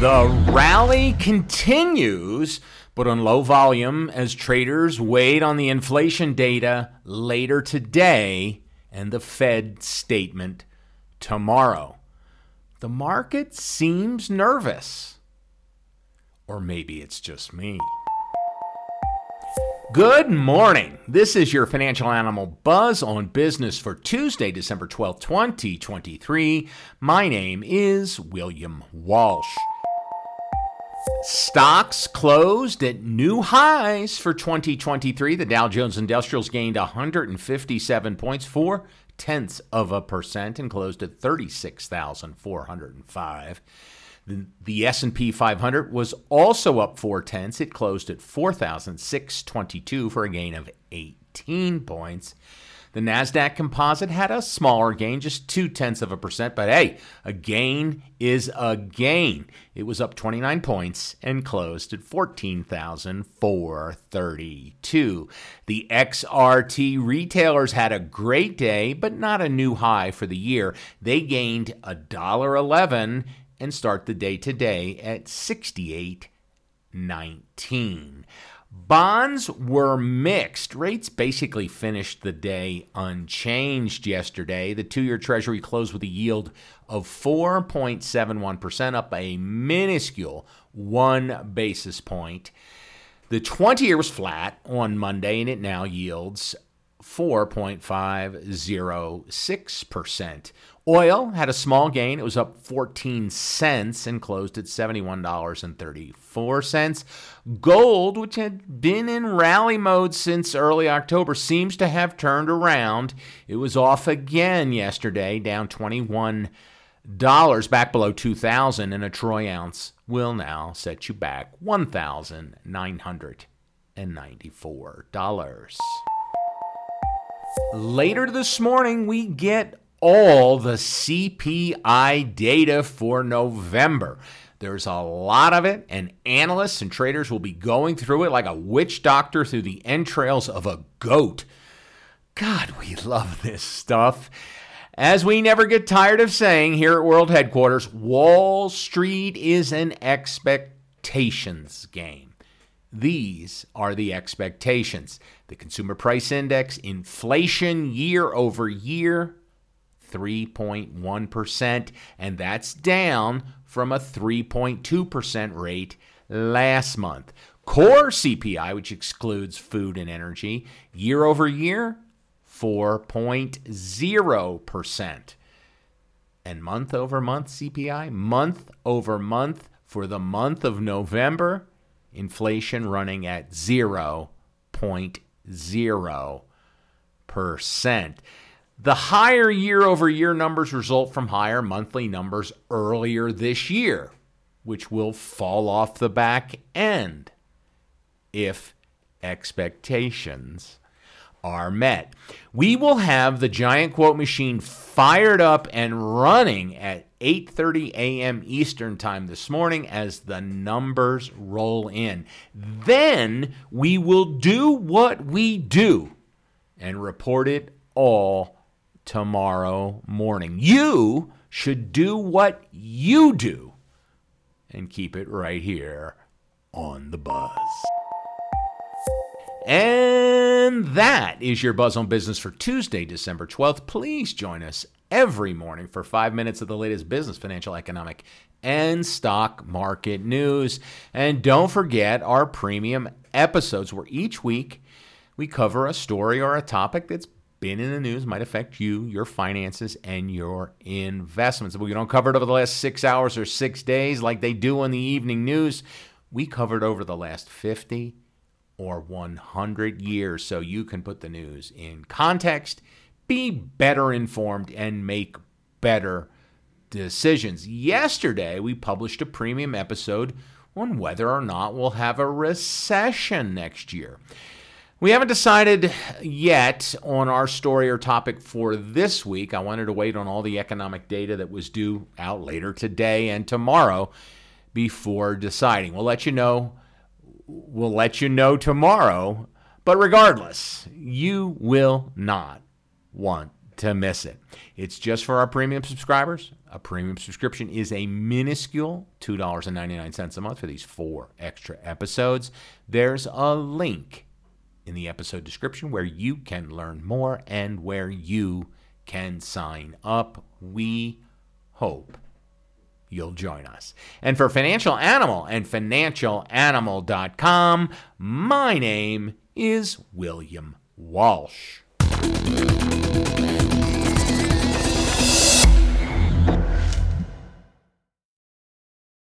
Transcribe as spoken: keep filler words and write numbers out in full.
The rally continues, but on low volume as traders wait on the inflation data later today and the Fed statement tomorrow. The market seems nervous. Or maybe it's just me. Good morning. This is your Financial Animal Buzz on Business for Tuesday, December twelfth, twenty twenty-three. My name is William Walsh. Stocks closed at new highs for twenty twenty-three. The Dow Jones Industrials gained one hundred fifty-seven points, four tenths of a percent, and closed at thirty-six thousand four hundred five. The S and P five hundred was also up four tenths. It closed at four thousand six hundred twenty-two for a gain of eighteen points. The Nasdaq Composite had a smaller gain, just two-tenths of a percent, but hey, a gain is a gain. It was up twenty-nine points and closed at fourteen thousand four hundred thirty-two. The X R T retailers had a great day, but not a new high for the year. They gained one dollar eleven and start the day today at sixty-eight nineteen. Bonds were mixed. Rates basically finished the day unchanged yesterday. The two-year Treasury closed with a yield of four point seven one percent, up a minuscule one basis point. The twenty-year was flat on Monday, and it now yields four point five zero six percent. Oil had a small gain. It was up fourteen cents and closed at seventy-one dollars and thirty-four cents. Gold, which had been in rally mode since early October, seems to have turned around. It was off again yesterday, down twenty-one dollars back below two thousand, and a troy ounce will now set you back one thousand nine hundred ninety-four dollars. Later this morning, we get all the C P I data for November. There's a lot of it, and analysts and traders will be going through it like a witch doctor through the entrails of a goat. God, we love this stuff. As we never get tired of saying here at World Headquarters, Wall Street is an expectations game. These are the expectations. The Consumer Price Index, inflation year over year, three point one percent, and that's down from a three point two percent rate last month. Core C P I, which excludes food and energy, year over year, four point zero percent. And month over month C P I, month over month for the month of November, inflation running at zero point zero percent. The higher year-over-year numbers result from higher monthly numbers earlier this year, which will fall off the back end if expectations are met. We will have the giant quote machine fired up and running at eight thirty a.m. Eastern time this morning as the numbers roll in. Then we will do what we do and report it all tomorrow morning. You should do what you do and keep it right here on the Buzz. And that is your Buzz on Business for Tuesday, December twelfth. Please join us every morning for five minutes of the latest business, financial, economic, and stock market news. And don't forget our premium episodes where each week we cover a story or a topic that's been in the news, might affect you, your finances, and your investments. We don't cover it over the last six hours or six days like they do on the evening news. We cover it over the last fifty or one hundred years, so you can put the news in context, be better informed, and make better decisions. Yesterday, we published a premium episode on whether or not we'll have a recession next year. We haven't decided yet on our story or topic for this week. I wanted to wait on all the economic data that was due out later today and tomorrow before deciding. We'll let you know We'll let you know tomorrow, but regardless, you will not want to miss it. It's just for our premium subscribers. A premium subscription is a minuscule two dollars and ninety-nine cents a month for these four extra episodes. There's a link in the episode description where you can learn more and where you can sign up. We hope you'll join us. And for Financial Animal and Financial Animal dot com, my name is William Walsh.